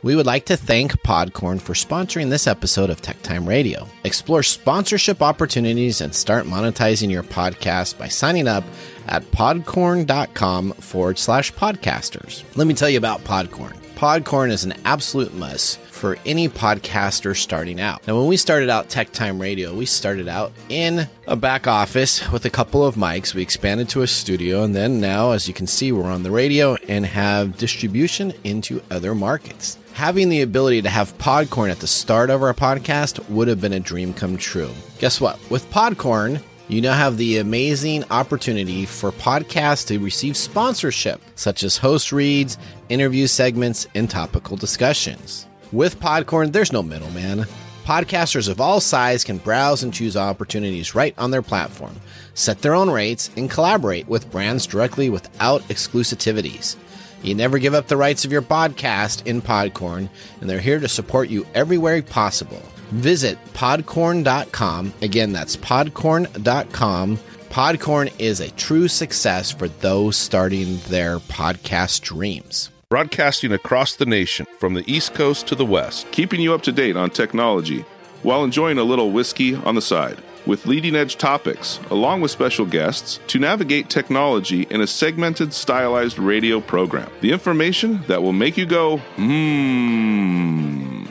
We would like to thank Podcorn for sponsoring this episode of Tech Time Radio. Explore sponsorship opportunities and start monetizing your podcast by signing up at podcorn.com/podcasters. Let me tell you about Podcorn. Podcorn is an absolute must for any podcaster starting out. Now, when we started out Tech Time Radio, we started out in a back office with a couple of mics. We expanded to a studio, and then now, as you can see, we're on the radio and have distribution into other markets. Having the ability to have Podcorn at the start of our podcast would have been a dream come true. Guess what? With Podcorn, you now have the amazing opportunity for podcasts to receive sponsorship, such as host reads, interview segments, and topical discussions. With Podcorn, there's no middleman. Podcasters of all sizes can browse and choose opportunities right on their platform, set their own rates, and collaborate with brands directly without exclusivities. You never give up the rights of your podcast in Podcorn, and they're here to support you everywhere possible. Visit podcorn.com. Again, that's podcorn.com. Podcorn is a true success for those starting their podcast dreams. Broadcasting across the nation, from the East Coast to the West, keeping you up to date on technology while enjoying a little whiskey on the side, with leading-edge topics, along with special guests, to navigate technology in a segmented, stylized radio program. The information that will make you go, mmm.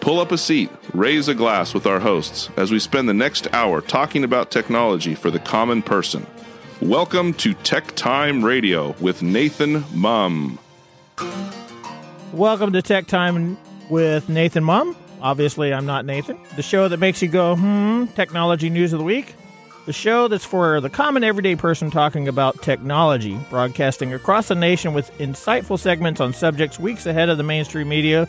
Pull up a seat, raise a glass with our hosts as we spend the next hour talking about technology for the common person. Welcome to Tech Time Radio with Nathan Mumm. Welcome to Tech Time with Nathan Mumm. Obviously, I'm not Nathan. The show that makes you go, technology news of the week. The show that's for the common everyday person talking about technology, broadcasting across the nation with insightful segments on subjects weeks ahead of the mainstream media.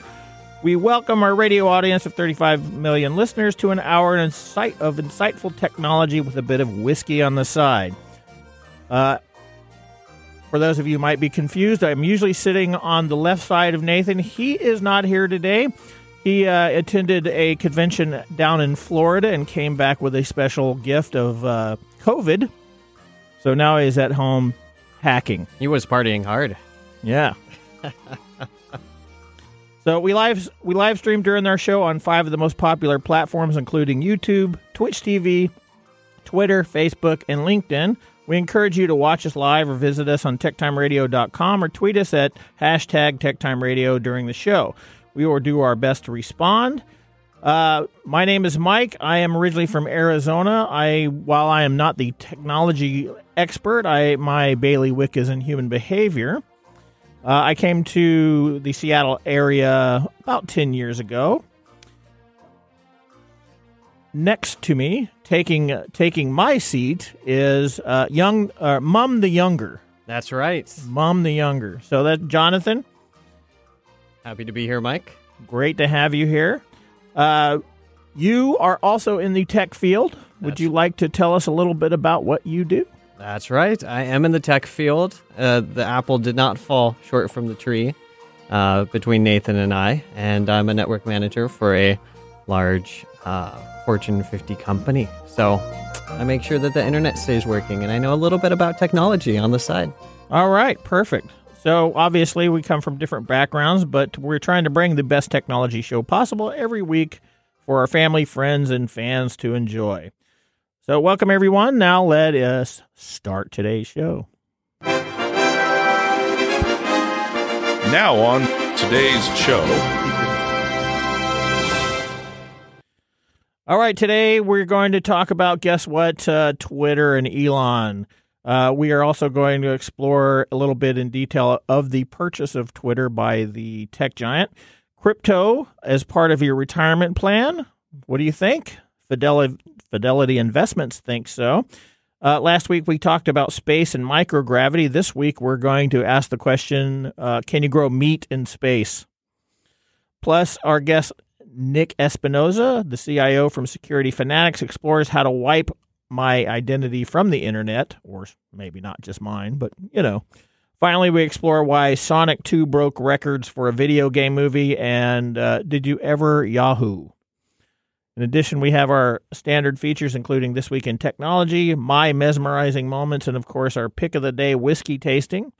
We welcome our radio audience of 35 million listeners to an hour of insightful technology with a bit of whiskey on the side. For those of you who might be confused, I'm usually sitting on the left side of Nathan. He is not here today. He attended a convention down in Florida and came back with a special gift of COVID. So now he's at home hacking. He was partying hard. Yeah. So we live stream during our show on 5 of the most popular platforms, including YouTube, Twitch TV, Twitter, Facebook, and LinkedIn. We encourage you to watch us live or visit us on techtimeradio.com or tweet us at #TechTimeRadio during the show. We will do our best to respond. My name is Mike. I am originally from Arizona. While I am not the technology expert, my bailiwick is in human behavior. I came to the Seattle area about 10 years ago. Next to me, taking my seat, is Mumm the Younger. That's right. Mumm the Younger. So that's Jonathan. Happy to be here, Mike. Great to have you here. You are also in the tech field. Would you like to tell us a little bit about what you do? That's right. I am in the tech field. The apple did not fall short from the tree between Nathan and I, and I'm a network manager for a large Fortune 50 company. So I make sure that the internet stays working, and I know a little bit about technology on the side. All right, perfect. So obviously we come from different backgrounds, but we're trying to bring the best technology show possible every week for our family, friends, and fans to enjoy. So welcome everyone. Now let us start today's show. Now on today's show. All right, today we're going to talk about, guess what, Twitter and Elon. We are also going to explore a little bit in detail of the purchase of Twitter by the tech giant. Crypto as part of your retirement plan. What do you think? Fidelity Investments thinks so. Last week we talked about space and microgravity. This week we're going to ask the question, can you grow meat in space? Plus, our guest Nick Espinosa, the CIO from Security Fanatics, explores how to wipe my identity from the internet, or maybe not just mine, but, you know. Finally, we explore why Sonic 2 broke records for a video game movie, and did you ever Yahoo? In addition, we have our standard features, including This Week in Technology, My Mesmerizing Moments, and, of course, our Pick of the Day Whiskey Tasting.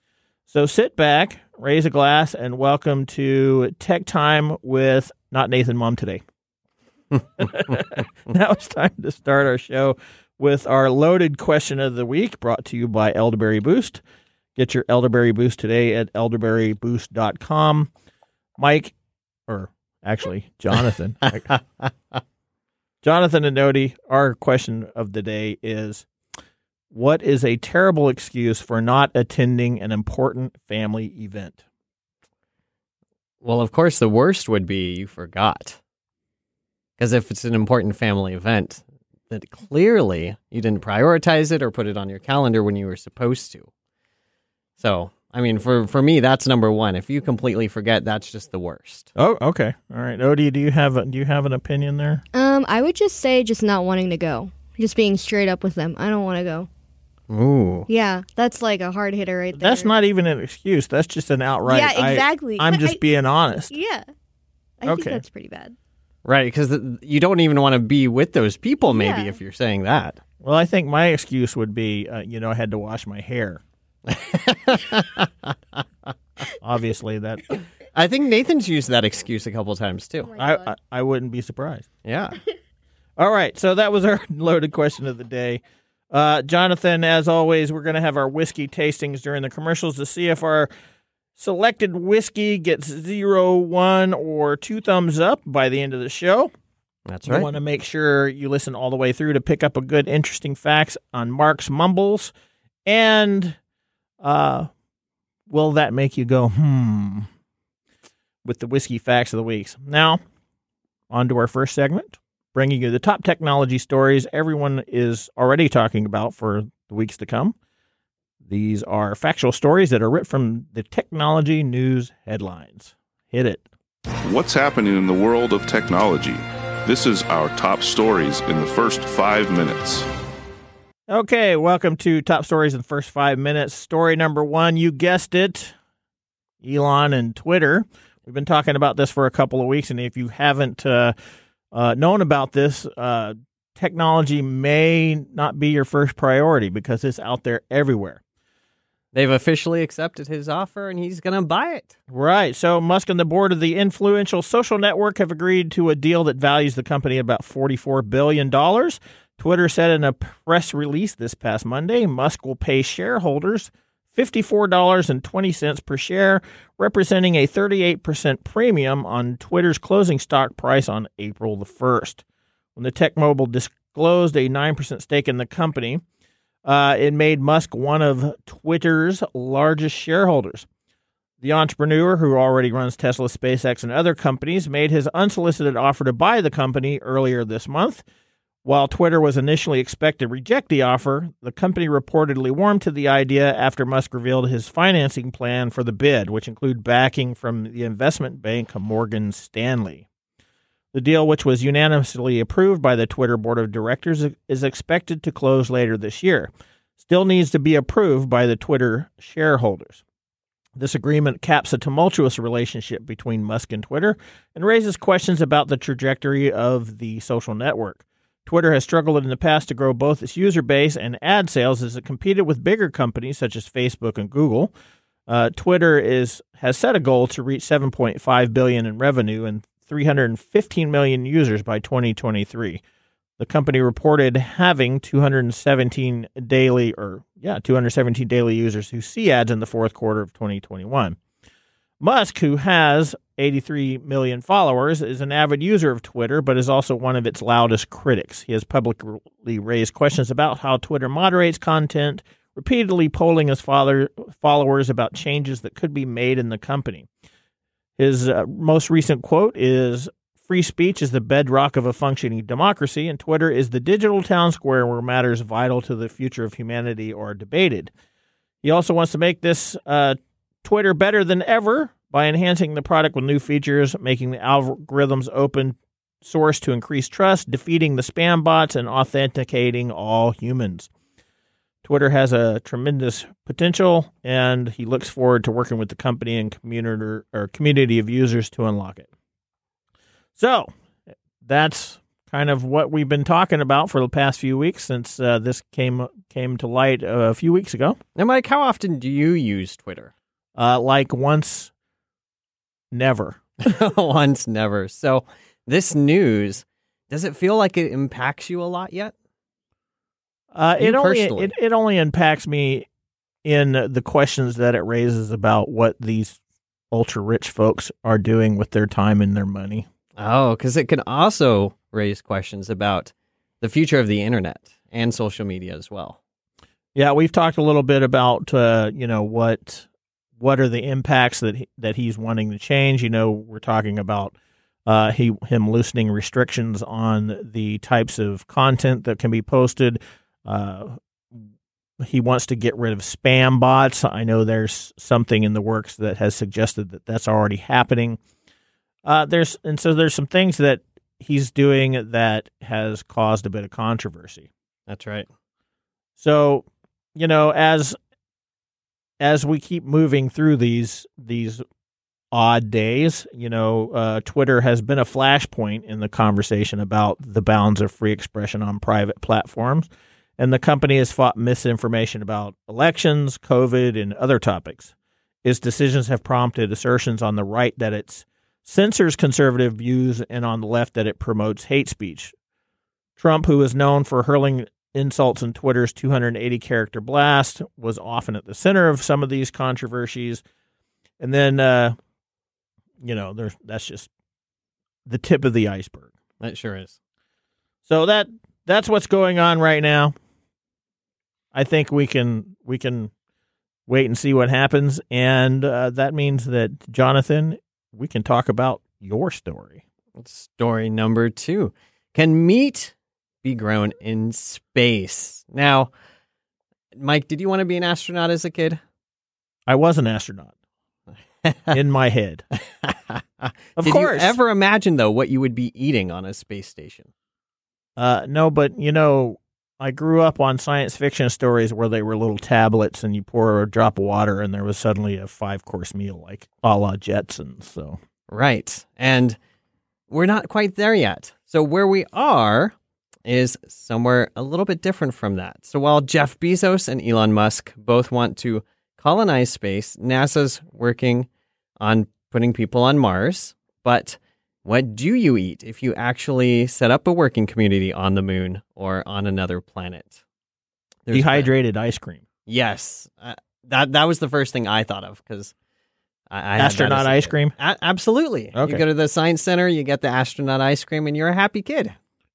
So sit back, raise a glass, and welcome to Tech Time with not Nathan Mumm today. Now it's time to start our show with our loaded question of the week, brought to you by Elderberry Boost. Get your Elderberry Boost today at elderberryboost.com. Mike, or actually Jonathan. Jonathan and Nodi, our question of the day is, what is a terrible excuse for not attending an important family event? Well, of course, the worst would be you forgot. Because if it's an important family event, then clearly you didn't prioritize it or put it on your calendar when you were supposed to. So, I mean, for me, that's number one. If you completely forget, that's just the worst. Oh, okay. All right. Odie, do you have an opinion there? I would just say just not wanting to go. Just being straight up with them. I don't want to go. Ooh. Yeah, that's like a hard hitter right there. That's not even an excuse. That's just an outright. Yeah, exactly. I'm just being honest. Yeah. I think that's pretty bad. Right, because you don't even want to be with those people, maybe, if you're saying that. Well, I think my excuse would be, I had to wash my hair. Obviously, that... I think Nathan's used that excuse a couple times, too. Oh I wouldn't be surprised. Yeah. All right, so that was our loaded question of the day. Jonathan, as always, we're going to have our whiskey tastings during the commercials to see if our selected whiskey gets 0, 1, or 2 thumbs up by the end of the show. That's right. You want to make sure you listen all the way through to pick up a good, interesting facts on Mark's Mumbles. And will that make you go, with the whiskey facts of the week. Now, on to our first segment, bringing you the top technology stories everyone is already talking about for the weeks to come. These are factual stories that are ripped from the technology news headlines. Hit it. What's happening in the world of technology? This is our top stories in the first 5 minutes. Okay, welcome to Top Stories in the First 5 minutes. Story number one, you guessed it, Elon and Twitter. We've been talking about this for a couple of weeks, and if you haven't known about this, technology may not be your first priority because it's out there everywhere. They've officially accepted his offer, and he's going to buy it. Right. So Musk and the board of the influential social network have agreed to a deal that values the company at about $44 billion. Twitter said in a press release this past Monday, Musk will pay shareholders $54.20 per share, representing a 38% premium on Twitter's closing stock price on April the 1st. When the tech mogul disclosed a 9% stake in the company, it made Musk one of Twitter's largest shareholders. The entrepreneur, who already runs Tesla, SpaceX, and other companies, made his unsolicited offer to buy the company earlier this month. While Twitter was initially expected to reject the offer, the company reportedly warmed to the idea after Musk revealed his financing plan for the bid, which included backing from the investment bank Morgan Stanley. The deal, which was unanimously approved by the Twitter board of directors, is expected to close later this year. Still needs to be approved by the Twitter shareholders. This agreement caps a tumultuous relationship between Musk and Twitter and raises questions about the trajectory of the social network. Twitter has struggled in the past to grow both its user base and ad sales as it competed with bigger companies such as Facebook and Google. Twitter has set a goal to reach $7.5 billion in revenue and 315 million users by 2023. The company reported having 217 daily users who see ads in the fourth quarter of 2021. Musk, who has 83 million followers, is an avid user of Twitter, but is also one of its loudest critics. He has publicly raised questions about how Twitter moderates content, repeatedly polling his followers about changes that could be made in the company. His most recent quote is, "Free speech is the bedrock of a functioning democracy, and Twitter is the digital town square where matters vital to the future of humanity are debated." He also wants to make this Twitter better than ever by enhancing the product with new features, making the algorithms open source to increase trust, defeating the spam bots, and authenticating all humans. Twitter has a tremendous potential, and he looks forward to working with the company and community of users to unlock it. So that's kind of what we've been talking about for the past few weeks since this came to light a few weeks ago. Now, Mike, how often do you use Twitter? like once never. Once never. So this news, does it feel like it impacts you a lot yet? It only impacts me in the questions that it raises about what these ultra-rich folks are doing with their time and their money. Oh, because it can also raise questions about the future of the internet and social media as well. Yeah, we've talked a little bit about, what are the impacts that he's wanting to change. You know, we're talking about him loosening restrictions on the types of content that can be posted. He wants to get rid of spam bots. I know there's something in the works that has suggested that that's already happening. There's some things that he's doing that has caused a bit of controversy. That's right. So, you know, as we keep moving through these odd days, Twitter has been a flashpoint in the conversation about the bounds of free expression on private platforms. And the company has fought misinformation about elections, COVID, and other topics. Its decisions have prompted assertions on the right that it censors conservative views and on the left that it promotes hate speech. Trump, who is known for hurling insults in Twitter's 280-character blast, was often at the center of some of these controversies. And then, that's just the tip of the iceberg. That sure is. So that's what's going on right now. I think we can wait and see what happens, and that means that, Jonathan, we can talk about your story. Story number 2. Can meat be grown in space? Now, Mike, did you want to be an astronaut as a kid? I was an astronaut. In my head. Of course. Did you ever imagine, though, what you would be eating on a space station? No, but, I grew up on science fiction stories where they were little tablets and you pour a drop of water and there was suddenly a 5-course meal, like a la Jetsons. So. Right. And we're not quite there yet. So where we are is somewhere a little bit different from that. So while Jeff Bezos and Elon Musk both want to colonize space, NASA's working on putting people on Mars. But what do you eat if you actually set up a working community on the moon or on another planet? There's dehydrated ice cream. Yes. That was the first thing I thought of, because I astronaut ice cream? Absolutely. Okay. You go to the science center, you get the astronaut ice cream, and you're a happy kid.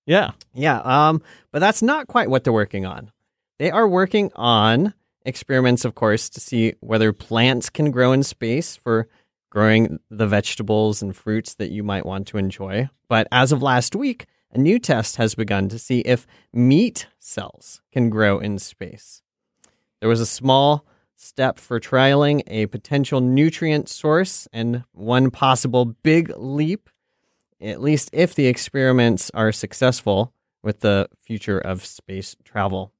Yeah. Yeah. But that's not quite what they're working on. They are working on experiments, of course, to see whether plants can grow in space for growing the vegetables and fruits that you might want to enjoy. But as of last week, a new test has begun to see if meat cells can grow in space. There was a small step for trialing a potential nutrient source and one possible big leap, at least if the experiments are successful with the future of space travel.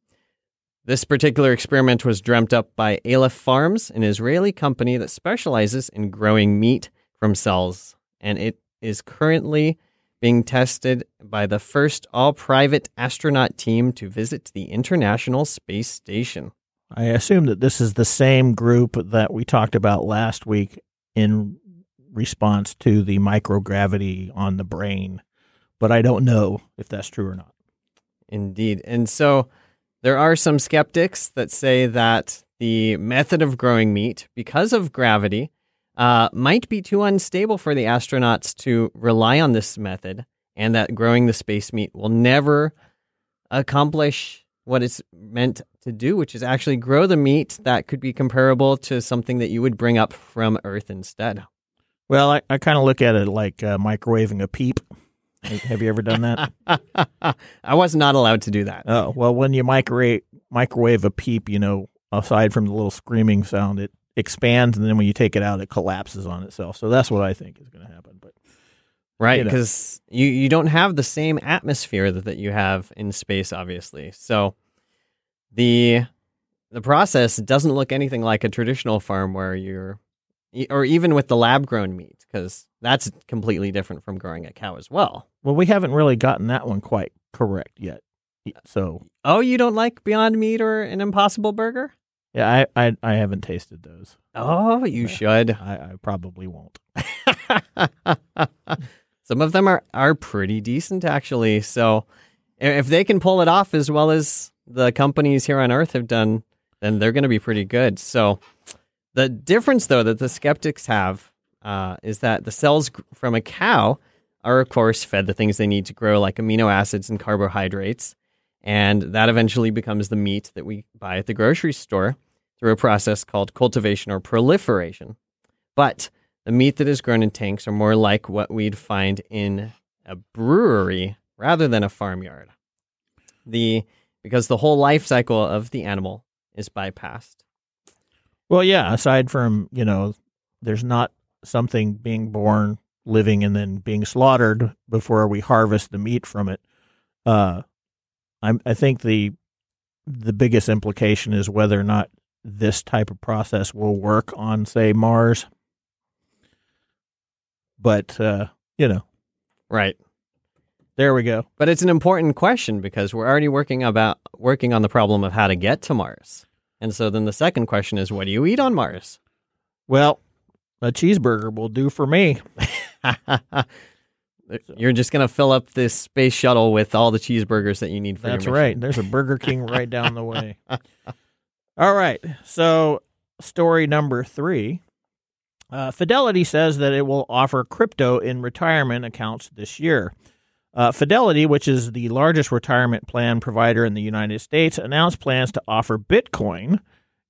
This particular experiment was dreamt up by Aleph Farms, an Israeli company that specializes in growing meat from cells, and it is currently being tested by the first all-private astronaut team to visit the International Space Station. I assume that this is the same group that we talked about last week in response to the microgravity on the brain, but I don't know if that's true or not. Indeed. And so there are some skeptics that say that the method of growing meat, because of gravity, might be too unstable for the astronauts to rely on this method, and that growing the space meat will never accomplish what it's meant to do, which is actually grow the meat that could be comparable to something that you would bring up from Earth instead. Well, I kind of look at it like microwaving a peep. Have you ever done that? I was not allowed to do that. Oh, well, when you microwave a peep, aside from the little screaming sound, it expands, and then when you take it out, it collapses on itself. So that's what I think is going to happen. But right, because you don't have the same atmosphere that you have in space, obviously. So the process doesn't look anything like a traditional farm where you're, or even with the lab-grown meat, because that's completely different from growing a cow as well. Well, we haven't really gotten that one quite correct yet. So, you don't like Beyond Meat or an Impossible Burger? Yeah, I haven't tasted those. Oh, you should. I probably won't. Some of them are pretty decent, actually. So if they can pull it off as well as the companies here on Earth have done, then they're going to be pretty good. So the difference, though, that the skeptics have is that the cells from a cow are, of course, fed the things they need to grow, like amino acids and carbohydrates. And that eventually becomes the meat that we buy at the grocery store through a process called cultivation or proliferation. But the meat that is grown in tanks are more like what we'd find in a brewery rather than a farmyard. Because the whole life cycle of the animal is bypassed. Well, yeah, aside from, there's not something being born, living, and then being slaughtered before we harvest the meat from it. I think the biggest implication is whether or not this type of process will work on, say, Mars. But, Right. There we go. But it's an important question because we're already working on the problem of how to get to Mars. And so then the second question is, what do you eat on Mars? Well, a cheeseburger will do for me. You're just going to fill up this space shuttle with all the cheeseburgers that you need for your mission. That's right. There's a Burger King right down the way. All right. So story number 3. Fidelity says that it will offer crypto in retirement accounts this year. Fidelity, which is the largest retirement plan provider in the United States, announced plans to offer Bitcoin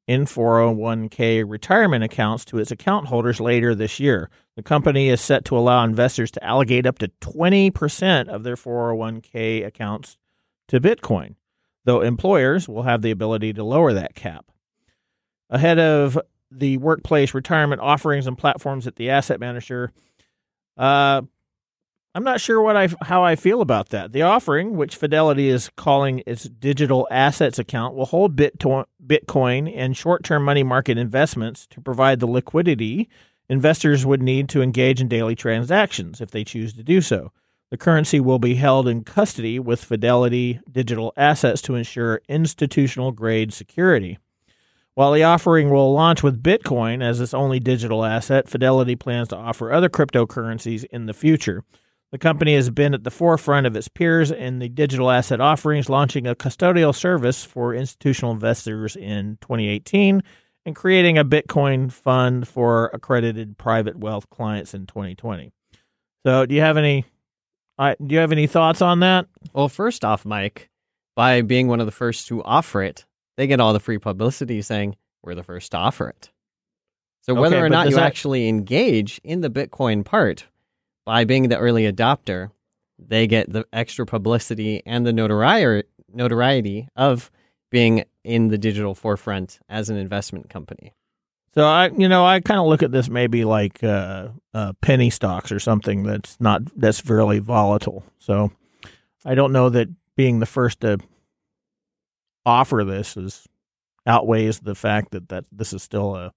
in 401k retirement accounts to its account holders later this year. The company is set to allow investors to allocate up to 20% of their 401k accounts to Bitcoin, though employers will have the ability to lower that cap. Ahead of the workplace retirement offerings and platforms at the asset manager. I'm not sure how I feel about that. The offering, which Fidelity is calling its digital assets account, will hold Bitcoin and short-term money market investments to provide the liquidity investors would need to engage in daily transactions if they choose to do so. The currency will be held in custody with Fidelity Digital Assets to ensure institutional-grade security. While the offering will launch with Bitcoin as its only digital asset, Fidelity plans to offer other cryptocurrencies in the future. The company has been at the forefront of its peers in the digital asset offerings, launching a custodial service for institutional investors in 2018 and creating a Bitcoin fund for accredited private wealth clients in 2020. So, do you have any thoughts on that? Well, first off, Mike, by being one of the first to offer it, they get all the free publicity saying we're the first to offer it. So whether or not you actually engage in the Bitcoin part by being the early adopter, they get the extra publicity and the notoriety of being in the digital forefront as an investment company. So I kind of look at this maybe like penny stocks or something that's fairly volatile. So I don't know that being the first to offer this outweighs the fact that this is still a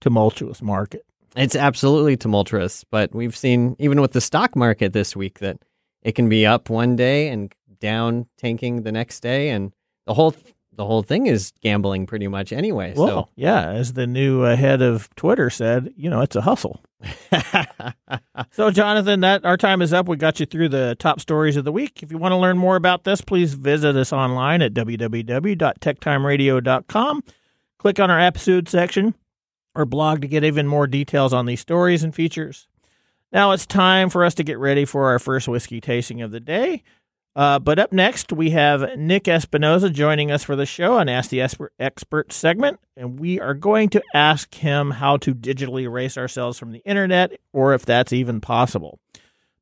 tumultuous market. It's absolutely tumultuous, but we've seen even with the stock market this week that it can be up one day and down tanking the next day, and the whole thing is gambling pretty much anyway. Well, so yeah, as the new head of Twitter said, it's a hustle. So, Jonathan, our time is up. We got you through the top stories of the week. If you want to learn more about this, please visit us online at www.techtimeradio.com. Click on our episode section or blog to get even more details on these stories and features. Now it's time for us to get ready for our first whiskey tasting of the day. But up next, we have Nick Espinosa joining us for the show on Ask the Expert segment, and we are going to ask him how to digitally erase ourselves from the internet, or if that's even possible.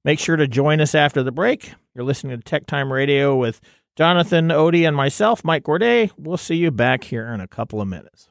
Make sure to join us after the break. You're listening to Tech Time Radio with Jonathan Odie and myself, Mike Gorday. We'll see you back here in a couple of minutes.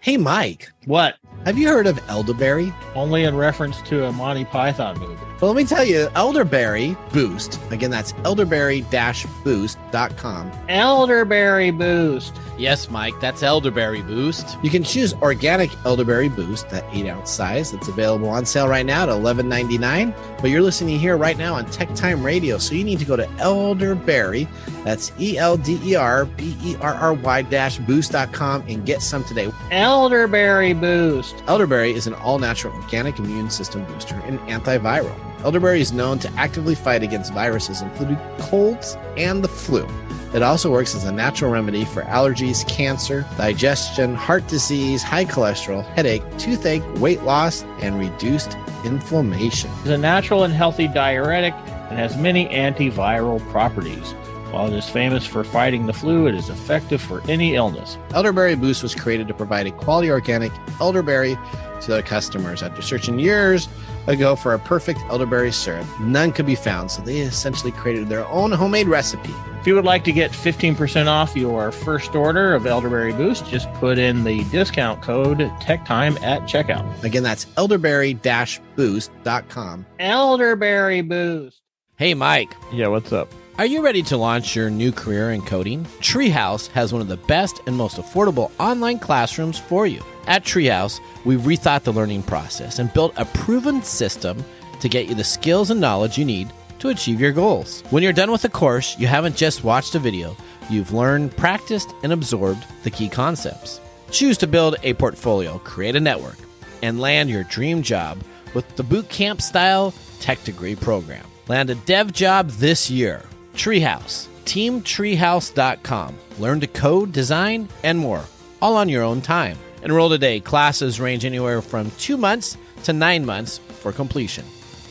Hey, Mike, What? Have you heard of elderberry? Only in reference to a Monty Python movie. Well, let me tell you, Elderberry Boost. Again, that's elderberry-boost.com. Elderberry Boost. Yes, Mike, that's Elderberry Boost. You can choose organic Elderberry Boost, that 8-ounce size that's available on sale right now at $11.99. But you're listening here right now on Tech Time Radio, so you need to go to Elderberry, that's elderberry-boost.com, and get some today. Elderberry Boost. Elderberry is an all-natural organic immune system booster and antiviral. Elderberry is known to actively fight against viruses, including colds and the flu. It also works as a natural remedy for allergies, cancer, digestion, heart disease, high cholesterol, headache, toothache, weight loss, and reduced inflammation. It's a natural and healthy diuretic and has many antiviral properties. While it is famous for fighting the flu, it is effective for any illness. Elderberry Boost was created to provide a quality organic elderberry to their customers. After searching years ago for a perfect elderberry syrup, none could be found, so they essentially created their own homemade recipe. If you would like to get 15% off your first order of Elderberry Boost, just put in the discount code TechTime at checkout. Again, that's elderberry-boost.com. Elderberry Boost. Hey, Mike. Yeah, what's up? Are you ready to launch your new career in coding? Treehouse has one of the best and most affordable online classrooms for you. At Treehouse, we've rethought the learning process and built a proven system to get you the skills and knowledge you need to achieve your goals. When you're done with a course, you haven't just watched a video. You've learned, practiced, and absorbed the key concepts. Choose to build a portfolio, create a network, and land your dream job with the bootcamp-style tech degree program. Land a dev job this year. Treehouse. Teamtreehouse.com. Learn to code, design, and more, all on your own time. Enroll today. Classes range anywhere from 2 months to 9 months for completion.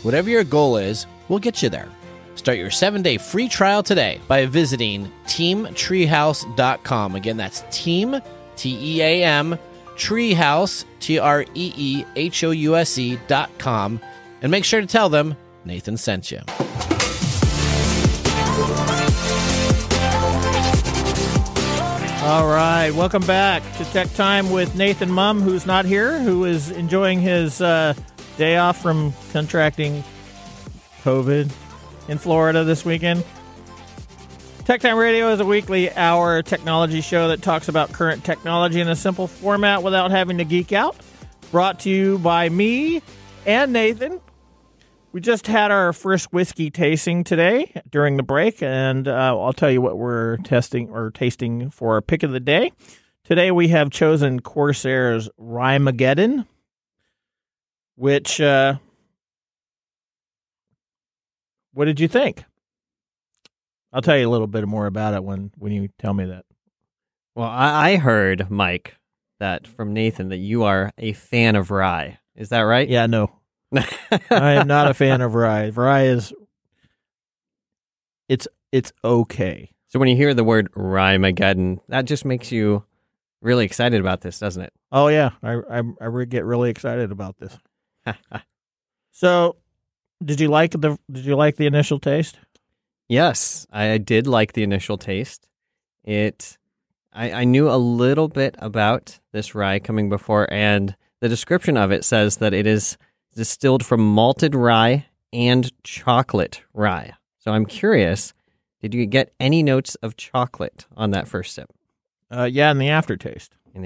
Whatever your goal is, we'll get you there. Start your 7-day free trial today by visiting teamtreehouse.com. Again, that's team, T-E-A-M, treehouse, treehouse.com. And make sure to tell them Nathan sent you. All right, welcome back to Tech Time with Nathan Mumm, who's not here, who is enjoying his day off from contracting COVID in Florida this weekend. Tech Time Radio is a weekly hour technology show that talks about current technology in a simple format without having to geek out. Brought to you by me and Nathan. We just had our first whiskey tasting today during the break, and I'll tell you what we're tasting for our pick of the day. Today we have chosen Corsair's Rhymageddon, which, what did you think? I'll tell you a little bit more about it when you tell me that. Well, I heard, Mike, that from Nathan that you are a fan of rye. Is that right? Yeah, no. I am not a fan of rye. Rye is it's okay. So when you hear the word Rhymageddon, that just makes you really excited about this, doesn't it? Oh yeah, I get really excited about this. So, did you like the initial taste? Yes, I did like the initial taste. I knew a little bit about this rye coming before, and the description of it says that it is distilled from malted rye and chocolate rye. So I'm curious, did you get any notes of chocolate on that first sip? Yeah, in the aftertaste. So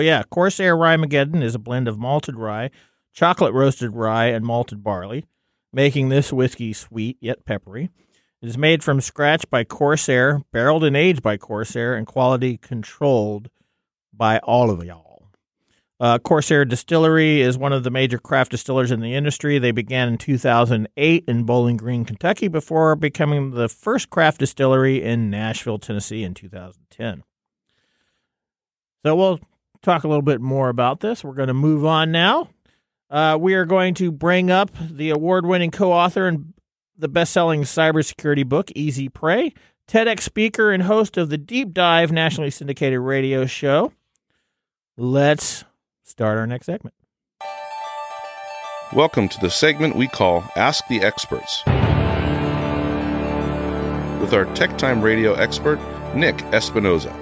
yeah, Corsair Rhymageddon is a blend of malted rye, chocolate roasted rye, and malted barley, making this whiskey sweet yet peppery. It is made from scratch by Corsair, barreled and aged by Corsair, and quality controlled by all of y'all. Corsair Distillery is one of the major craft distillers in the industry. They began in 2008 in Bowling Green, Kentucky, before becoming the first craft distillery in Nashville, Tennessee in 2010. So we'll talk a little bit more about this. We're going to move on now. We are going to bring up the award-winning co-author and the best-selling cybersecurity book, Easy Prey, TEDx speaker and host of the Deep Dive nationally syndicated radio show. Let's start our next segment. Welcome to the segment we call Ask the Experts with our Tech Time Radio expert, Nick Espinosa.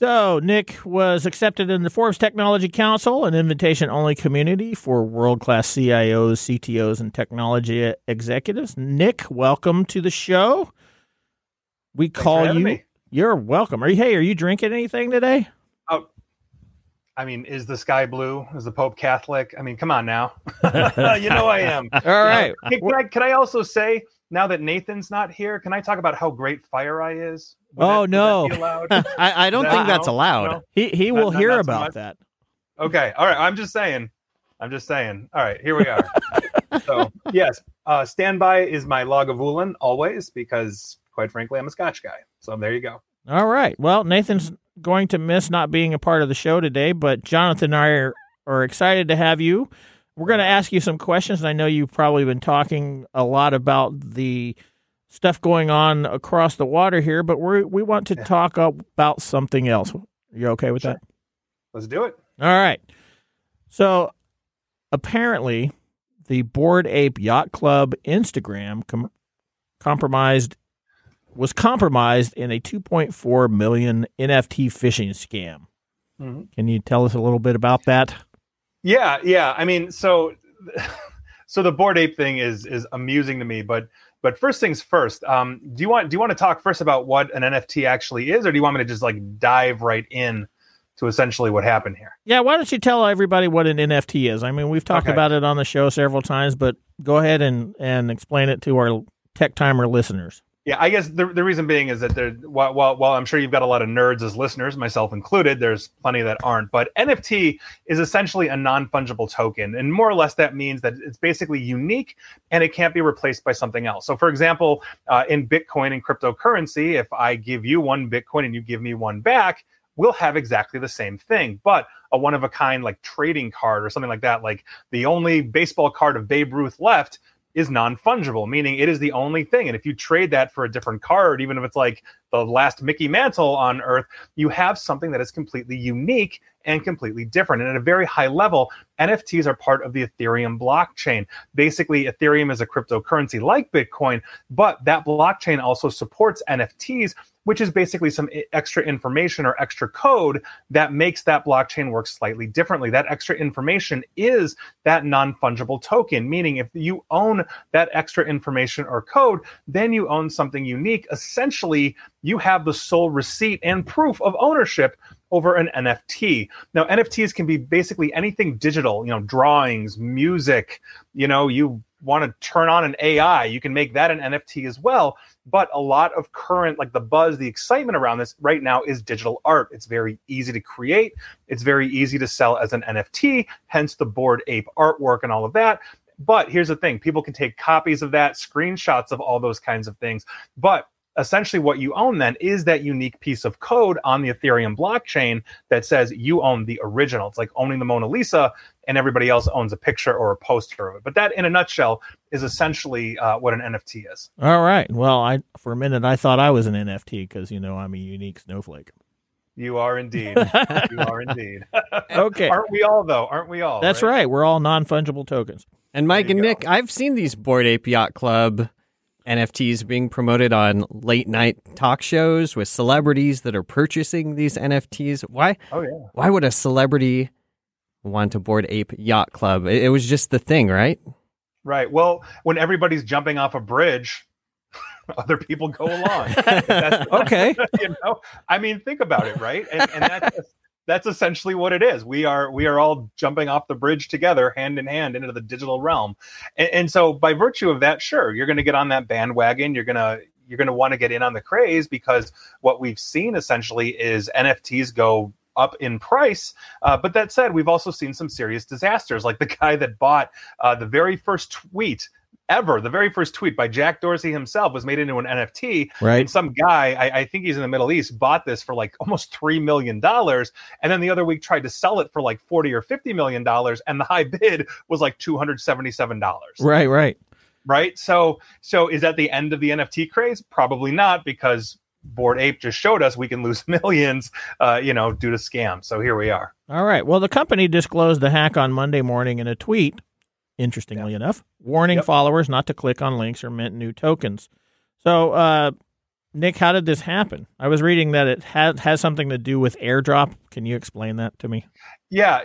So Nick was accepted in the Forbes Technology Council, an invitation-only community for world-class CIOs, CTOs, and technology executives. Nick, welcome to the show. We call you. Me. You're welcome. Are you drinking anything today? I mean, is the sky blue? Is the Pope Catholic? I mean, come on now. You know I am. All right. Can I also say, now that Nathan's not here, can I talk about how great FireEye is? No. I don't think that's allowed. No? He will hear about that. Okay. All right. I'm just saying. All right. Here we are. So, yes. Standby is my Lagavulin always because, quite frankly, I'm a Scotch guy. So there you go. All right. Well, Nathan's going to miss not being a part of the show today, but Jonathan and I are excited to have you. We're going to ask you some questions, and I know you've probably been talking a lot about the stuff going on across the water here, but we want to talk about something else. You okay with that? Let's do it. All right. So apparently the Bored Ape Yacht Club Instagram was compromised in a $2.4 million NFT phishing scam. Mm-hmm. Can you tell us a little bit about that? Yeah. I mean, so the Bored Ape thing is amusing to me, but first things first, do you want to talk first about what an NFT actually is, or do you want me to just like dive right in to essentially what happened here? Yeah. Why don't you tell everybody what an NFT is? I mean, we've talked about it on the show several times, but go ahead and explain it to our Tech Timer listeners. Yeah, I guess the reason being is that while I'm sure you've got a lot of nerds as listeners, myself included, there's plenty that aren't. But NFT is essentially a non-fungible token. And more or less that means that it's basically unique and it can't be replaced by something else. So, for example, in Bitcoin and cryptocurrency, if I give you one Bitcoin and you give me one back, we'll have exactly the same thing. But a one-of-a-kind like trading card or something like that, like the only baseball card of Babe Ruth left, is non-fungible, meaning it is the only thing. And if you trade that for a different card, even if it's like the last Mickey Mantle on Earth, you have something that is completely unique and completely different. And at a very high level, NFTs are part of the Ethereum blockchain. Basically, Ethereum is a cryptocurrency like Bitcoin, but that blockchain also supports NFTs, which is basically some extra information or extra code that makes that blockchain work slightly differently. That extra information is that non-fungible token, meaning if you own that extra information or code, then you own something unique. Essentially, you have the sole receipt and proof of ownership over an NFT. Now, NFTs can be basically anything digital, drawings, music, you want to turn on an AI, you can make that an NFT as well. But a lot of current, like the buzz, the excitement around this right now is digital art. It's very easy to create. It's very easy to sell as an NFT, hence the Bored Ape artwork and all of that. But here's the thing. People can take copies of that, screenshots of all those kinds of things. But essentially what you own then is that unique piece of code on the Ethereum blockchain that says you own the original. It's like owning the Mona Lisa and everybody else owns a picture or a poster of it. But that, in a nutshell, is essentially what an NFT is. All right. Well, for a minute I thought I was an NFT because, I'm a unique snowflake. You are indeed. Okay. Aren't we all, though? That's right. We're all non-fungible tokens. And Mike and Nick, I've seen these Bored Ape Yacht Club NFTs being promoted on late night talk shows with celebrities that are purchasing these NFTs. Why? Oh, yeah. Why would a celebrity want to Bored Ape Yacht Club? It was just the thing, right? Right. Well, when everybody's jumping off a bridge, other people go along. Okay. I mean, think about it, right? And that's essentially what it is. We are all jumping off the bridge together, hand in hand, into the digital realm. And so by virtue of that, sure, you're going to get on that bandwagon. You're going to want to get in on the craze because what we've seen essentially is NFTs go up in price. But that said, we've also seen some serious disasters, like the guy that bought the very first tweet ever. The very first tweet by Jack Dorsey himself was made into an NFT. Right. And some guy, I think he's in the Middle East, bought this for like almost $3 million. And then the other week tried to sell it for like $40 or $50 million. And the high bid was like $277. Right. So is that the end of the NFT craze? Probably not, because Bored Ape just showed us we can lose millions, due to scams. So here we are. All right. Well, the company disclosed the hack on Monday morning in a tweet, interestingly enough, warning followers not to click on links or mint new tokens. So Nick, how did this happen? I was reading that it has something to do with airdrop. Can you explain that to me? Yeah.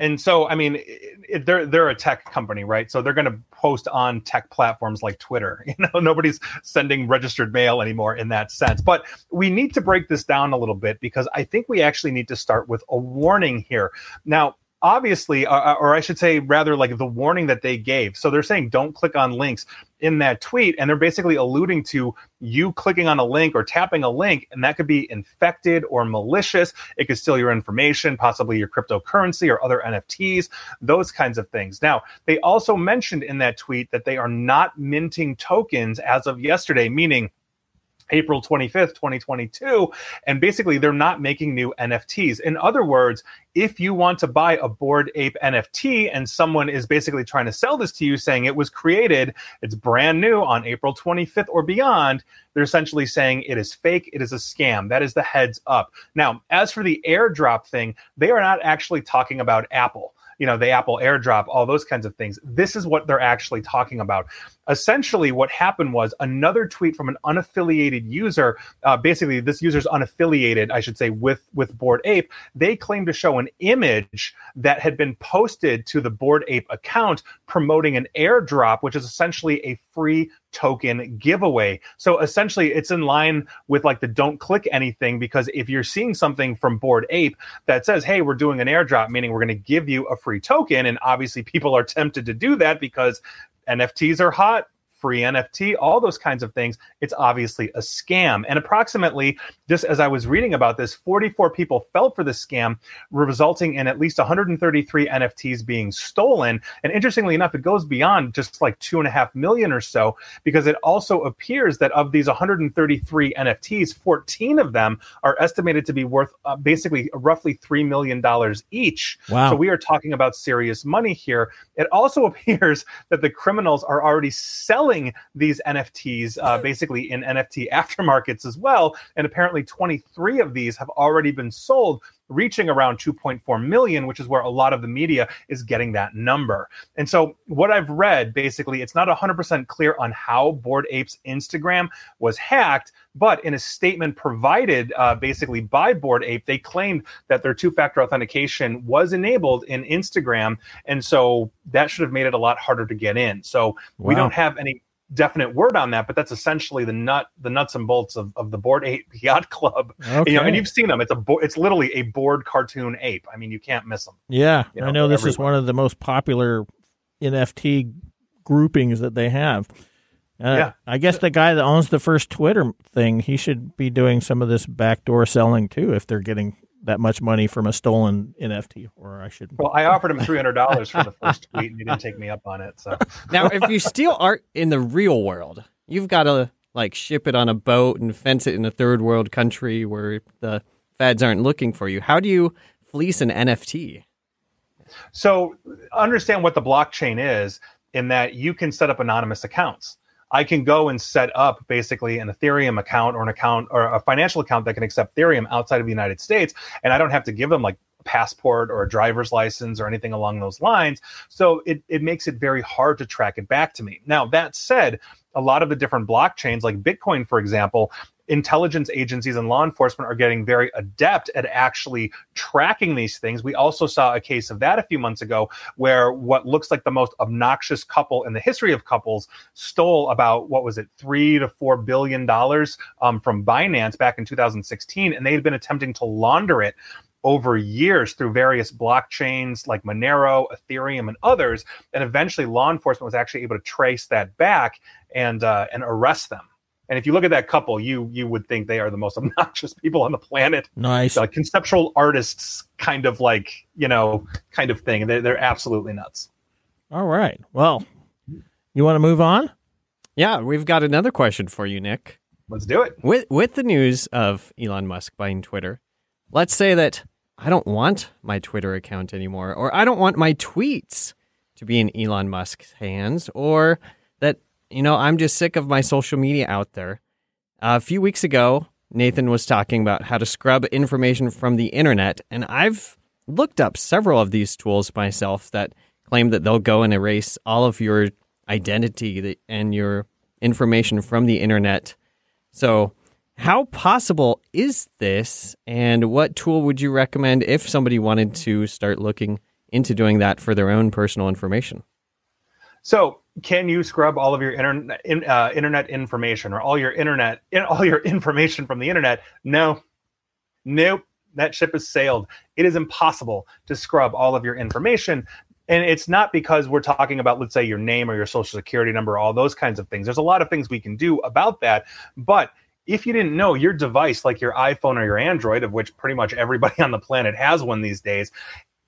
And so, I mean, they're a tech company, right? So they're going to post on tech platforms like Twitter. You know, nobody's sending registered mail anymore in that sense. But we need to break this down a little bit because I think we actually need to start with a warning here. Now, obviously, or I should say rather like the warning that they gave. So they're saying don't click on links in that tweet. And they're basically alluding to you clicking on a link or tapping a link, and that could be infected or malicious. It could steal your information, possibly your cryptocurrency or other NFTs, those kinds of things. Now, they also mentioned in that tweet that they are not minting tokens as of yesterday, meaning April 25th, 2022. And basically, they're not making new NFTs. In other words, if you want to buy a Bored Ape NFT and someone is basically trying to sell this to you saying it was created, it's brand new on April 25th or beyond, they're essentially saying it is fake, it is a scam. That is the heads up. Now, as for the airdrop thing, they are not actually talking about Apple. You know, the Apple airdrop, all those kinds of things. This is what they're actually talking about. Essentially, what happened was another tweet from an unaffiliated user. Basically, this user's unaffiliated, I should say, with Bored Ape. They claimed to show an image that had been posted to the Bored Ape account promoting an airdrop, which is essentially a free token giveaway. So essentially, it's in line with like the don't click anything, because if you're seeing something from Bored Ape that says, hey, we're doing an airdrop, meaning we're going to give you a free token, and obviously people are tempted to do that because NFTs are hot, free NFT, all those kinds of things, it's obviously a scam. And approximately, just as I was reading about this, 44 people fell for the scam, resulting in at least 133 NFTs being stolen. And interestingly enough, it goes beyond just like 2.5 million or so, because it also appears that of these 133 NFTs, 14 of them are estimated to be worth basically roughly $3 million each. Wow. So we are talking about serious money here. It also appears that the criminals are already selling these NFTs basically in NFT aftermarkets as well. And apparently 23 of these have already been sold, reaching around 2.4 million, which is where a lot of the media is getting that number. And so what I've read, basically, it's not 100% clear on how Bored Ape's Instagram was hacked, but in a statement provided basically by Bored Ape, they claimed that their two-factor authentication was enabled in Instagram. And so that should have made it a lot harder to get in. So we don't have any definite word on that, but that's essentially the nuts and bolts of the Bored Ape Yacht Club. Okay. You know, and you've seen them. It's literally a bored cartoon ape. I mean, you can't miss them. Yeah, you know, I know this is one of the most popular NFT groupings that they have. Yeah. I guess the guy that owns the first Twitter thing, he should be doing some of this backdoor selling too, if they're getting that much money from a stolen NFT, or I should. Well, I offered him $300 for the first tweet, and he didn't take me up on it. So now, if you steal art in the real world, you've got to like ship it on a boat and fence it in a third world country where the feds aren't looking for you. How do you fleece an NFT? So understand what the blockchain is, in that you can set up anonymous accounts. I can go and set up basically an Ethereum account or an account or a financial account that can accept Ethereum outside of the United States. And I don't have to give them like a passport or a driver's license or anything along those lines. So it makes it very hard to track it back to me. Now, that said, a lot of the different blockchains like Bitcoin, for example, intelligence agencies and law enforcement are getting very adept at actually tracking these things. We also saw a case of that a few months ago where what looks like the most obnoxious couple in the history of couples stole about, what was it, $3 to $4 billion from Binance back in 2016. And they had been attempting to launder it over years through various blockchains like Monero, Ethereum, and others. And eventually law enforcement was actually able to trace that back and arrest them. And if you look at that couple, you would think they are the most obnoxious people on the planet. Nice. So, like, conceptual artists kind of like, you know, kind of thing. They're absolutely nuts. All right. Well, you want to move on? Yeah, we've got another question for you, Nick. Let's do it. With the news of Elon Musk buying Twitter, let's say that I don't want my Twitter account anymore, or I don't want my tweets to be in Elon Musk's hands, or that, you know, I'm just sick of my social media out there. A few weeks ago, Nathan was talking about how to scrub information from the internet, and I've looked up several of these tools myself that claim that they'll go and erase all of your identity and your information from the internet. So How possible is this, and what tool would you recommend if somebody wanted to start looking into doing that for their own personal information? So, can you scrub all of your internet information or all your information from the internet? No, nope, that ship has sailed. It is impossible to scrub all of your information. And it's not because we're talking about, let's say, your name or your social security number, all those kinds of things. There's a lot of things we can do about that. But if you didn't know, your device, like your iPhone or your Android, of which pretty much everybody on the planet has one these days,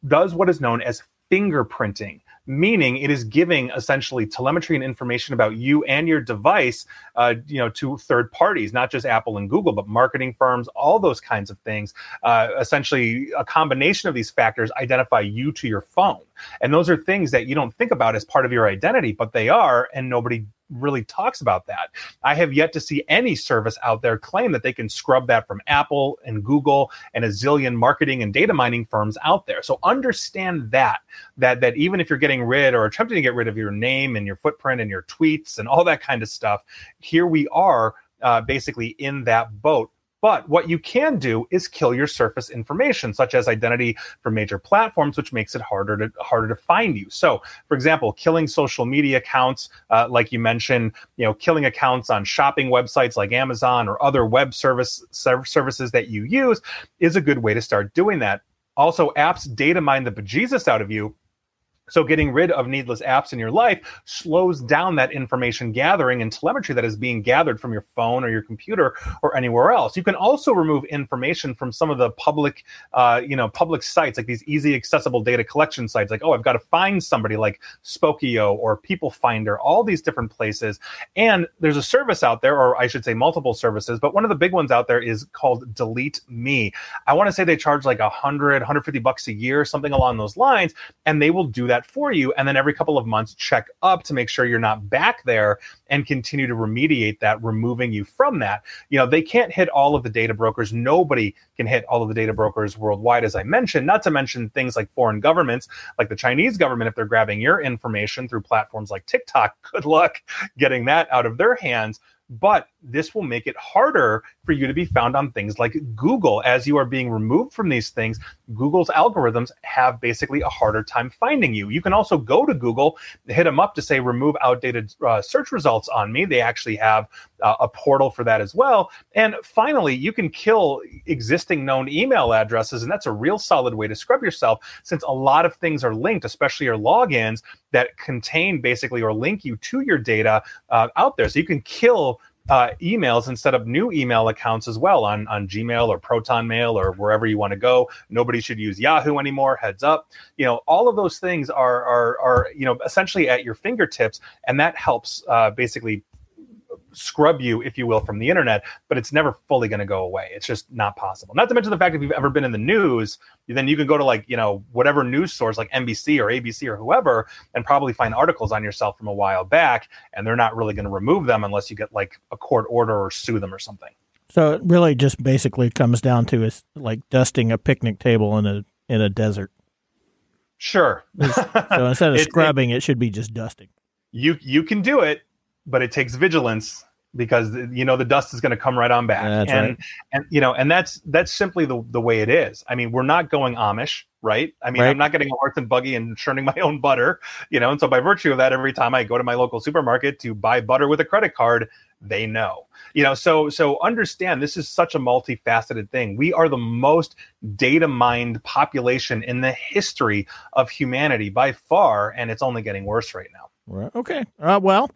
does what is known as fingerprinting, meaning it is giving essentially telemetry and information about you and your device to third parties, not just Apple and Google, but marketing firms, all those kinds of things. Essentially, a combination of these factors identify you to your phone. And those are things that you don't think about as part of your identity, but they are, and nobody really talks about that. I have yet to see any service out there claim that they can scrub that from Apple and Google and a zillion marketing and data mining firms out there. So understand that even if you're getting rid or attempting to get rid of your name and your footprint and your tweets and all that kind of stuff, here we are basically in that boat. But what you can do is kill your surface information, such as identity for major platforms, which makes it harder to find you. So, for example, killing social media accounts, like you mentioned, killing accounts on shopping websites like Amazon or other web services that you use is a good way to start doing that. Also, apps data mine the bejesus out of you. So getting rid of needless apps in your life slows down that information gathering and telemetry that is being gathered from your phone or your computer or anywhere else. You can also remove information from some of the public, public sites, like these easy accessible data collection sites, like, I've got to find somebody, like Spokio or People Finder, all these different places. And there's a service out there, or I should say multiple services, but one of the big ones out there is called Delete Me. I want to say they charge like $100, $150 a year, something along those lines, and they will do that for you, and then every couple of months check up to make sure you're not back there and continue to remediate that, removing you from that. They can't hit all of the data brokers. Nobody can hit all of the data brokers worldwide, as I mentioned, not to mention things like foreign governments, like the Chinese government, if they're grabbing your information through platforms like TikTok. Good luck getting that out of their hands. But this will make it harder for you to be found on things like Google. As you are being removed from these things, Google's algorithms have basically a harder time finding you. You can also go to Google, hit them up to say, remove outdated search results on me. They actually have a portal for that as well. And finally, you can kill existing known email addresses. And that's a real solid way to scrub yourself, since a lot of things are linked, especially your logins that contain basically or link you to your data out there. So you can kill emails and set up new email accounts as well on Gmail or Proton Mail or wherever you want to go. Nobody should use Yahoo anymore. Heads up. All of those things are essentially at your fingertips, and that helps basically scrub you, if you will, from the internet, but it's never fully going to go away. It's just not possible. Not to mention the fact, if you've ever been in the news, then you can go to whatever news source like NBC or ABC or whoever, and probably find articles on yourself from a while back, and they're not really going to remove them unless you get like a court order or sue them or something. So it really just basically comes down to is like dusting a picnic table in a desert. Sure. So instead of scrubbing, it should be just dusting. You can do it, but it takes vigilance, because the dust is going to come right on back. Yeah, and right. and that's simply the way it is. I mean, we're not going Amish, right? I mean, right. I'm not getting a horse and buggy and churning my own butter, and so by virtue of that, every time I go to my local supermarket to buy butter with a credit card, they know. So understand, this is such a multifaceted thing. We are the most data mined population in the history of humanity by far, and it's only getting worse right now. Right. Okay. Well,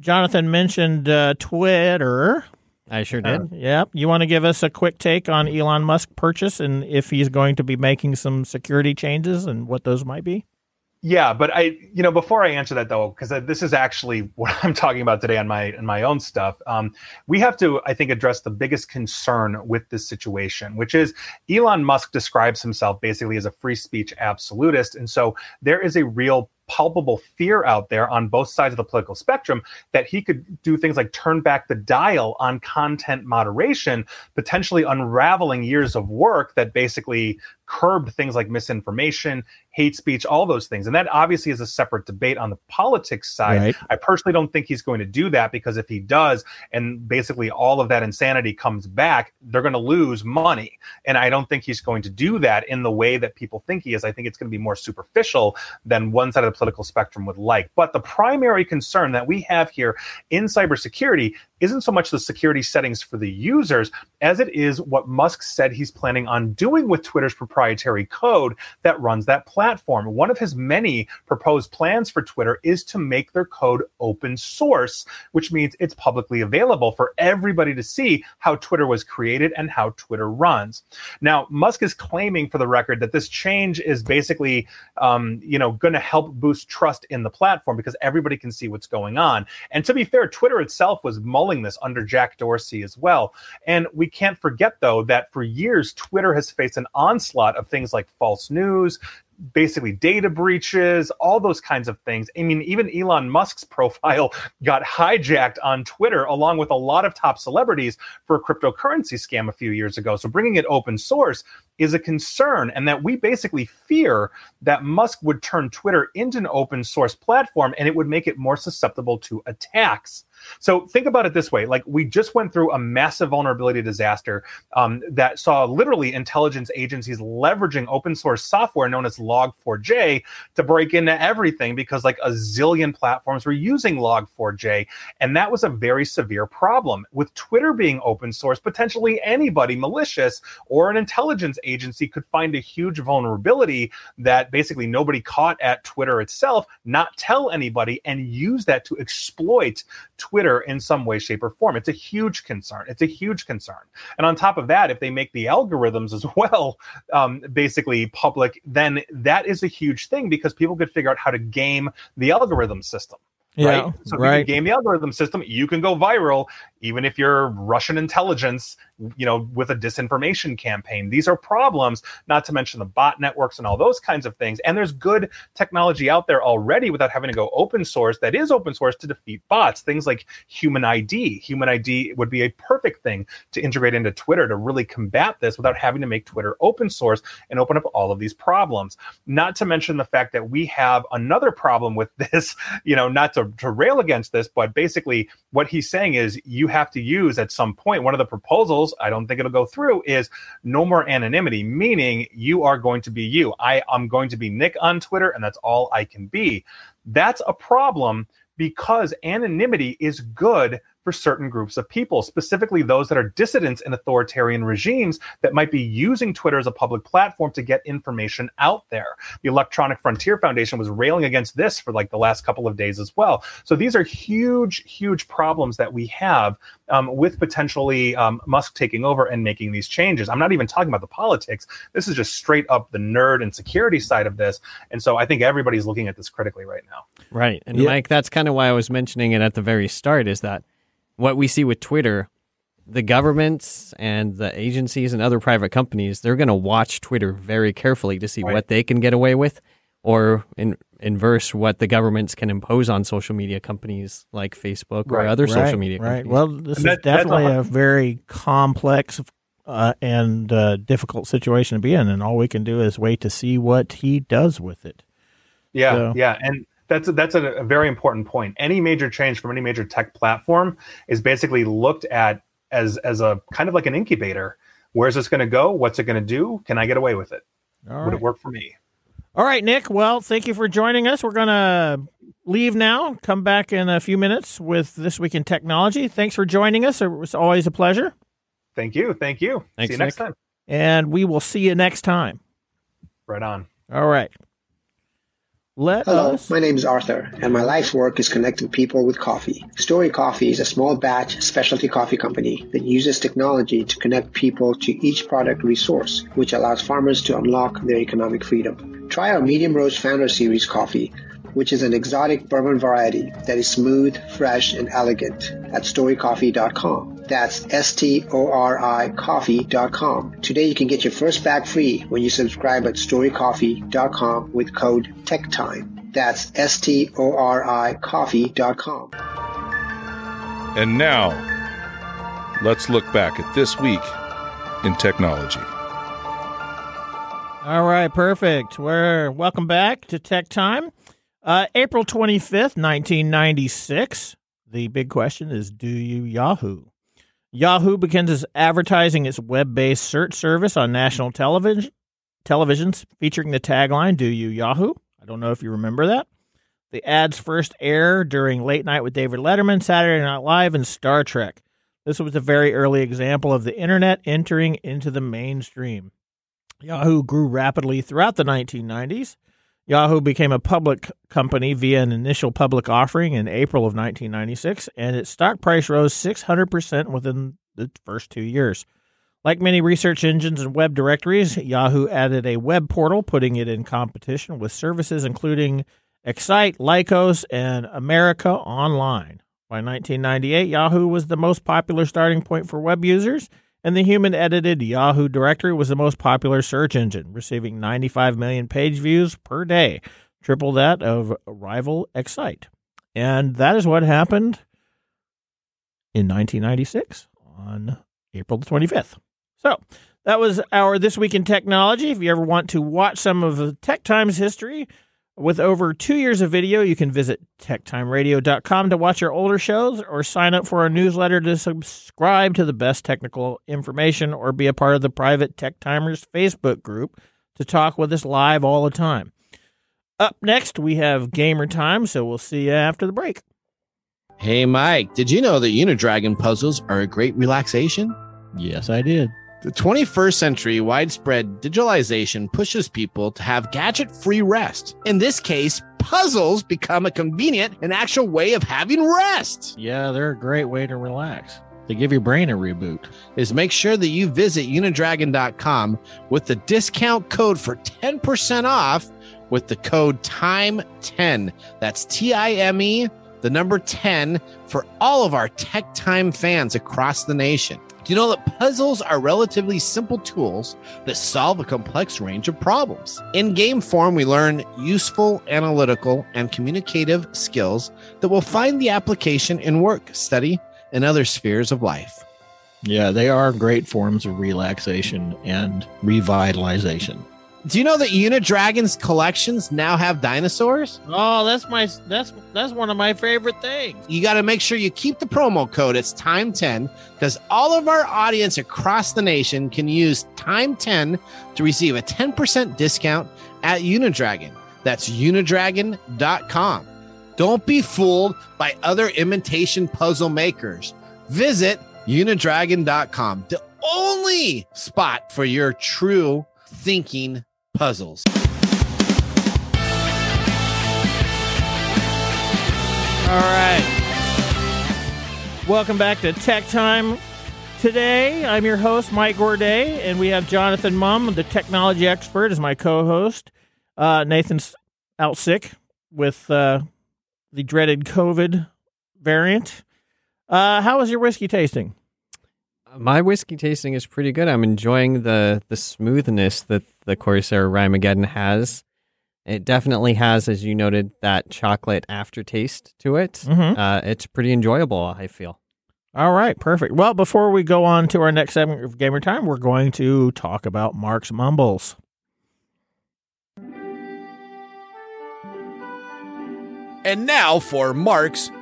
Jonathan mentioned Twitter. I sure did. Yep. You want to give us a quick take on Elon Musk's purchase and if he's going to be making some security changes and what those might be? Yeah, but I before I answer that, though, because this is actually what I'm talking about today on my own stuff, we have to, I think, address the biggest concern with this situation, which is Elon Musk describes himself basically as a free speech absolutist. And so there is a real palpable fear out there on both sides of the political spectrum that he could do things like turn back the dial on content moderation, potentially unraveling years of work that basically curbed things like misinformation, hate speech, all those things. And that obviously is a separate debate on the politics side. Right. I personally don't think he's going to do that, because if he does and basically all of that insanity comes back, they're going to lose money. And I don't think he's going to do that in the way that people think he is. I think it's going to be more superficial than one side of the political spectrum would like. But the primary concern that we have here in cybersecurity isn't so much the security settings for the users as it is what Musk said he's planning on doing with Twitter's proprietary code that runs that platform. One of his many proposed plans for Twitter is to make their code open source, which means it's publicly available for everybody to see how Twitter was created and how Twitter runs. Now, Musk is claiming for the record that this change is basically, going to help boost trust in the platform because everybody can see what's going on. And to be fair, Twitter itself was mulling this under Jack Dorsey as well. And we can't forget, though, that for years, Twitter has faced an onslaught of things like false news, basically data breaches, all those kinds of things. I mean, even Elon Musk's profile got hijacked on Twitter, along with a lot of top celebrities, for a cryptocurrency scam a few years ago. So bringing it open source is a concern, and that we basically fear that Musk would turn Twitter into an open source platform and it would make it more susceptible to attacks. So think about it this way. Like, we just went through a massive vulnerability disaster that saw literally intelligence agencies leveraging open source software known as Log4j to break into everything because like a zillion platforms were using Log4j. And that was a very severe problem. With Twitter being open source, potentially anybody malicious or an intelligence agency could find a huge vulnerability that basically nobody caught at Twitter itself, not tell anybody, and use that to exploit Twitter in some way, shape, or form. It's a huge concern. And on top of that, if they make the algorithms as well basically public, then that is a huge thing because people could figure out how to game the algorithm system. Right? Yeah, so if you can game the algorithm system, you can go viral, even if you're Russian intelligence, with a disinformation campaign. These are problems, not to mention the bot networks and all those kinds of things. And there's good technology out there already without having to go open source that is open source to defeat bots. Things like Human ID. Human ID would be a perfect thing to integrate into Twitter to really combat this without having to make Twitter open source and open up all of these problems. Not to mention the fact that we have another problem with this, not to rail against this, but basically what he's saying is you have to use at some point, one of the proposals, I don't think it'll go through, is no more anonymity, meaning you are going to be you. I'm going to be Nick on Twitter, and that's all I can be. That's a problem because anonymity is good for certain groups of people, specifically those that are dissidents in authoritarian regimes that might be using Twitter as a public platform to get information out there. The Electronic Frontier Foundation was railing against this for like the last couple of days as well. So these are huge, huge problems that we have with potentially Musk taking over and making these changes. I'm not even talking about the politics. This is just straight up the nerd and security side of this. And so I think everybody's looking at this critically right now. Right. And yeah. Mike, that's kind of why I was mentioning it at the very start, is that what we see with Twitter, the governments and the agencies and other private companies, they're going to watch Twitter very carefully to see what they can get away with, or inverse, what the governments can impose on social media companies like Facebook or other social media companies. Well, this is definitely a very complex and difficult situation to be in, and all we can do is wait to see what he does with it. And That's a very important point. Any major change from any major tech platform is basically looked at as a kind of like an incubator. Where's this going to go? What's it going to do? Can I get away with it? Would it work for me? All right, Nick. Well, thank you for joining us. We're going to leave now, come back in a few minutes with This Week in Technology. Thanks for joining us. It was always a pleasure. Thank you. Thanks, see you next time. And we will see you next time. Right on. All right. Hello, my name is Arthur, and my life's work is connecting people with coffee. Story Coffee is a small batch specialty coffee company that uses technology to connect people to each product resource, which allows farmers to unlock their economic freedom. Try our Medium Roast Founder Series coffee, which is an exotic bourbon variety that is smooth, fresh, and elegant at storycoffee.com. That's S-T-O-R-I coffee.com. Today you can get your first bag free when you subscribe at storycoffee.com with code TECHTIME. That's StoriCoffee.com. And now, let's look back at this week in technology. All right, perfect. Welcome back to Tech Time. April 25th, 1996. The big question is, do you Yahoo? Yahoo begins advertising its web-based search service on national televisions, featuring the tagline, "Do you Yahoo?" I don't know if you remember that. The ads first air during Late Night with David Letterman, Saturday Night Live, and Star Trek. This was a very early example of the internet entering into the mainstream. Yahoo grew rapidly throughout the 1990s. Yahoo became a public company via an initial public offering in April of 1996, and its stock price rose 600% within the first 2 years. Like many research engines and web directories, Yahoo added a web portal, putting it in competition with services including Excite, Lycos, and America Online. By 1998, Yahoo was the most popular starting point for web users, and the human-edited Yahoo directory was the most popular search engine, receiving 95 million page views per day, triple that of rival Excite. And that is what happened in 1996 on April the 25th. So that was our This Week in Technology. If you ever want to watch some of Tech Time's history with over 2 years of video, you can visit techtimeradio.com to watch our older shows or sign up for our newsletter to subscribe to the best technical information or be a part of the private Tech Timers Facebook group to talk with us live all the time. Up next, we have Gamer Time, so we'll see you after the break. Hey, Mike, did you know that Unidragon puzzles are a great relaxation? Yes, I did. The 21st century widespread digitalization pushes people to have gadget-free rest. In this case, puzzles become a convenient and actual way of having rest. Yeah, they're a great way to relax. They give your brain a reboot. Is make sure that you visit Unidragon.com with the discount code for 10% off with the code TIME10. That's T-I-M-E, the number 10, for all of our Tech Time fans across the nation. Do you know that puzzles are relatively simple tools that solve a complex range of problems? In game form, we learn useful, analytical, and communicative skills that will find the application in work, study, and other spheres of life. Yeah, they are great forms of relaxation and revitalization. Do you know that Unidragon's collections now have dinosaurs? Oh, that's one of my favorite things. You got to make sure you keep the promo code. It's TIME10, because all of our audience across the nation can use TIME10 to receive a 10% discount at Unidragon. That's Unidragon.com. Don't be fooled by other imitation puzzle makers. Visit Unidragon.com, the only spot for your true thinking puzzles. All right. Welcome back to Tech Time. Today, I'm your host, Mike Gourdet, and we have Jonathan Mumm, the technology expert, as my co-host. Nathan's out sick with the dreaded COVID variant. How was your whiskey tasting? My whiskey tasting is pretty good. I'm enjoying the smoothness that the Corsair Rhymageddon has. It definitely has, as you noted, that chocolate aftertaste to it. Mm-hmm. It's pretty enjoyable, I feel. All right, perfect. Well, before we go on to our next segment of Gamer Time, we're going to talk about Mark's Mumbles. And now for Mark's Mumbles!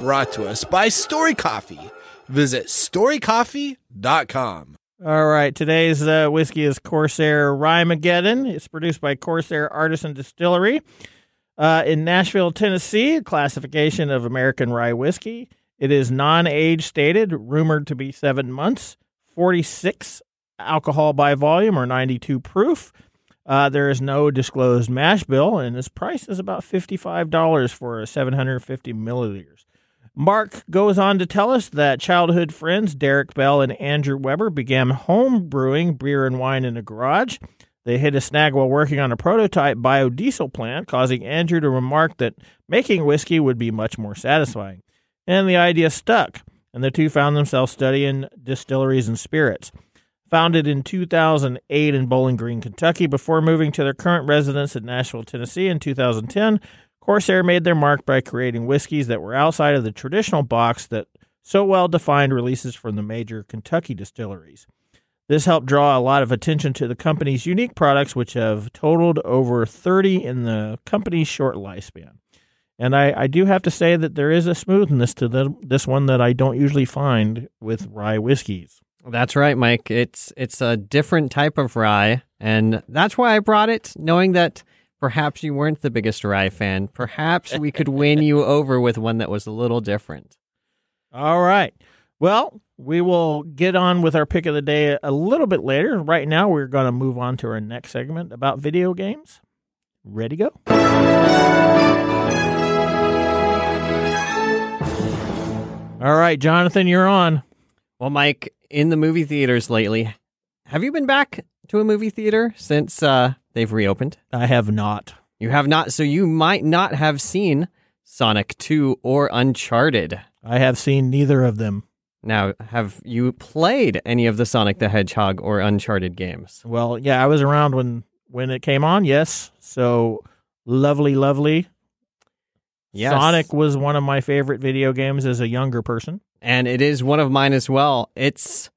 Brought to us by Story Coffee. Visit StoryCoffee.com. All right, today's whiskey is Corsair Rhymageddon. It's produced by Corsair Artisan Distillery in Nashville, Tennessee. Classification of American rye whiskey. It is non-age stated, rumored to be 7 months, 46 alcohol by volume, or 92 proof. There is no disclosed mash bill, and this price is about $55 for 750 milliliters. Mark goes on to tell us that childhood friends Derek Bell and Andrew Weber began home brewing beer and wine in a garage. They hit a snag while working on a prototype biodiesel plant, causing Andrew to remark that making whiskey would be much more satisfying. And the idea stuck. and the two found themselves studying distilleries and spirits. Founded in 2008 in Bowling Green, Kentucky, before moving to their current residence in Nashville, Tennessee in 2010, Corsair made their mark by creating whiskeys that were outside of the traditional box that so well defined releases from the major Kentucky distilleries. This helped draw a lot of attention to the company's unique products, which have totaled over 30 in the company's short lifespan. And I do have to say that there is a smoothness to this one that I don't usually find with rye whiskeys. That's right, Mike. It's a different type of rye, and that's why I brought it, knowing that perhaps you weren't the biggest rye fan. Perhaps we could win you over with one that was a little different. All right. Well, we will get on with our pick of the day a little bit later. Right now, we're going to move on to our next segment about video games. Ready, go. All right, Jonathan, you're on. Well, Mike, in the movie theaters lately, have you been back to a movie theater since they've reopened? I have not. You have not, so you might not have seen Sonic 2 or Uncharted. I have seen neither of them. Now, have you played any of the Sonic the Hedgehog or Uncharted games? Well, yeah, I was around when it came on, yes. So, lovely. Yes. Sonic was one of my favorite video games as a younger person. And it is one of mine as well. It's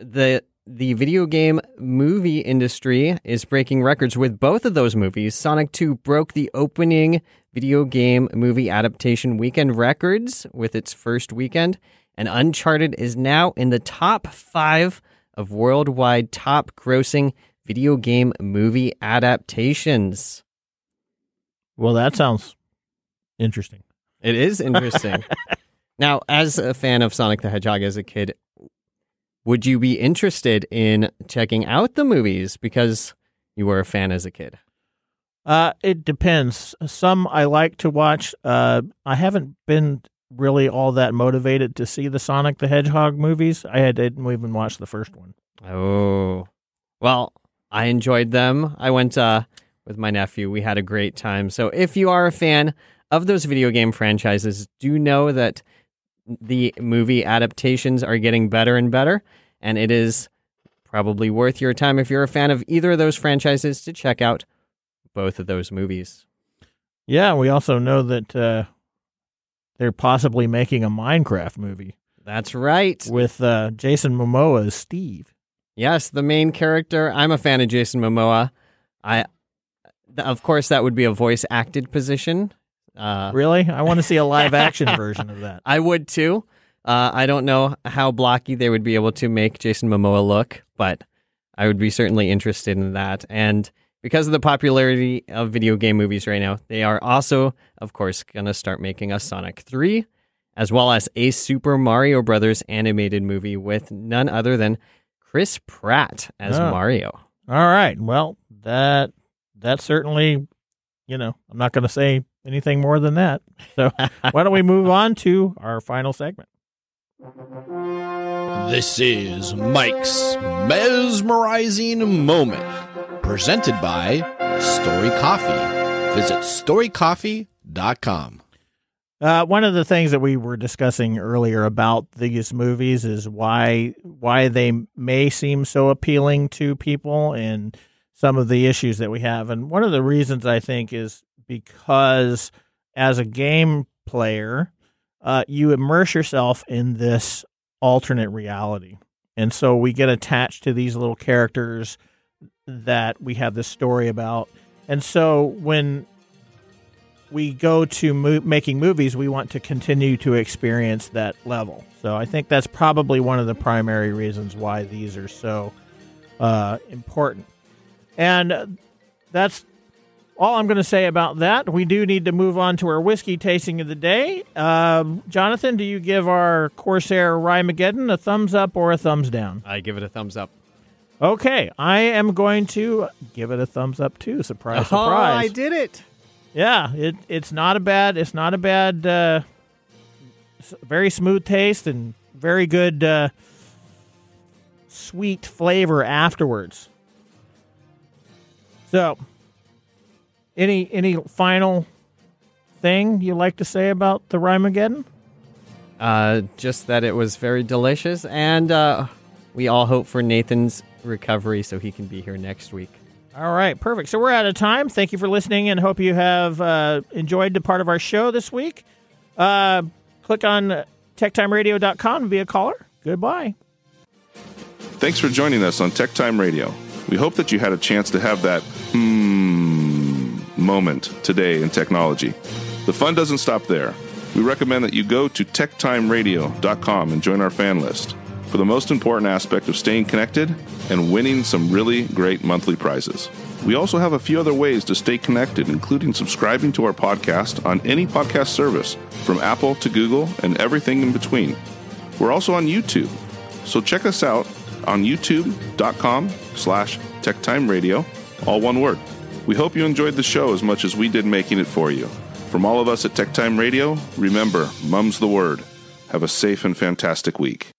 the video game movie industry is breaking records with both of those movies. Sonic 2 broke the opening video game movie adaptation weekend records with its first weekend, and Uncharted is now in the top 5 of worldwide top-grossing video game movie adaptations. Well, that sounds interesting. It is interesting. Now, as a fan of Sonic the Hedgehog as a kid, would you be interested in checking out the movies because you were a fan as a kid? It depends. Some I like to watch. I haven't been really all that motivated to see the Sonic the Hedgehog movies. I didn't even watch the first one. Oh. Well, I enjoyed them. I went with my nephew. We had a great time. So if you are a fan of those video game franchises, do know that the movie adaptations are getting better and better, and it is probably worth your time if you're a fan of either of those franchises to check out both of those movies. Yeah, we also know that they're possibly making a Minecraft movie. That's right. With Jason Momoa as Steve. Yes, the main character. I'm a fan of Jason Momoa. Of course, that would be a voice-acted position. Really? I want to see a live-action version of that. I would, too. I don't know how blocky they would be able to make Jason Momoa look, but I would be certainly interested in that. And because of the popularity of video game movies right now, they are also, of course, going to start making a Sonic 3, as well as a Super Mario Brothers animated movie with none other than Chris Pratt as Mario. All right. Well, that certainly, I'm not going to say anything more than that. So why don't we move on to our final segment? This is Mike's Mesmerizing Moment, presented by Story Coffee. Visit storycoffee.com. One of the things that we were discussing earlier about these movies is why they may seem so appealing to people and some of the issues that we have. And one of the reasons, I think, is because as a game player, you immerse yourself in this alternate reality. And so we get attached to these little characters that we have this story about. And so when we go to making movies, we want to continue to experience that level. So I think that's probably one of the primary reasons why these are so important. And that's all I'm going to say about that. We do need to move on to our whiskey tasting of the day. Jonathan, do you give our Corsair Rye-Mageddon a thumbs up or a thumbs down? I give it a thumbs up. Okay, I am going to give it a thumbs up too. Surprise, surprise! Oh, I did it! Yeah, it's not a bad. Very smooth taste and very good sweet flavor afterwards. So, any final thing you like to say about the Rye-Mageddon? Just that it was very delicious, and we all hope for Nathan's recovery so he can be here next week. All right, perfect. So we're out of time. Thank you for listening, and hope you have enjoyed the part of our show this week. Click on techtimeradio.com and be a caller. Goodbye. Thanks for joining us on Tech Time Radio. We hope that you had a chance to have that moment today in technology. The fun doesn't stop there. We recommend that you go to techtimeradio.com and join our fan list for the most important aspect of staying connected and winning some really great monthly prizes. We also have a few other ways to stay connected, including subscribing to our podcast on any podcast service, from Apple to Google and everything in between. We're also on YouTube, so check us out on youtube.com/techtimeradio, all one word. We hope you enjoyed the show as much as we did making it for you. From all of us at Tech Time Radio, remember, mum's the word. Have a safe and fantastic week.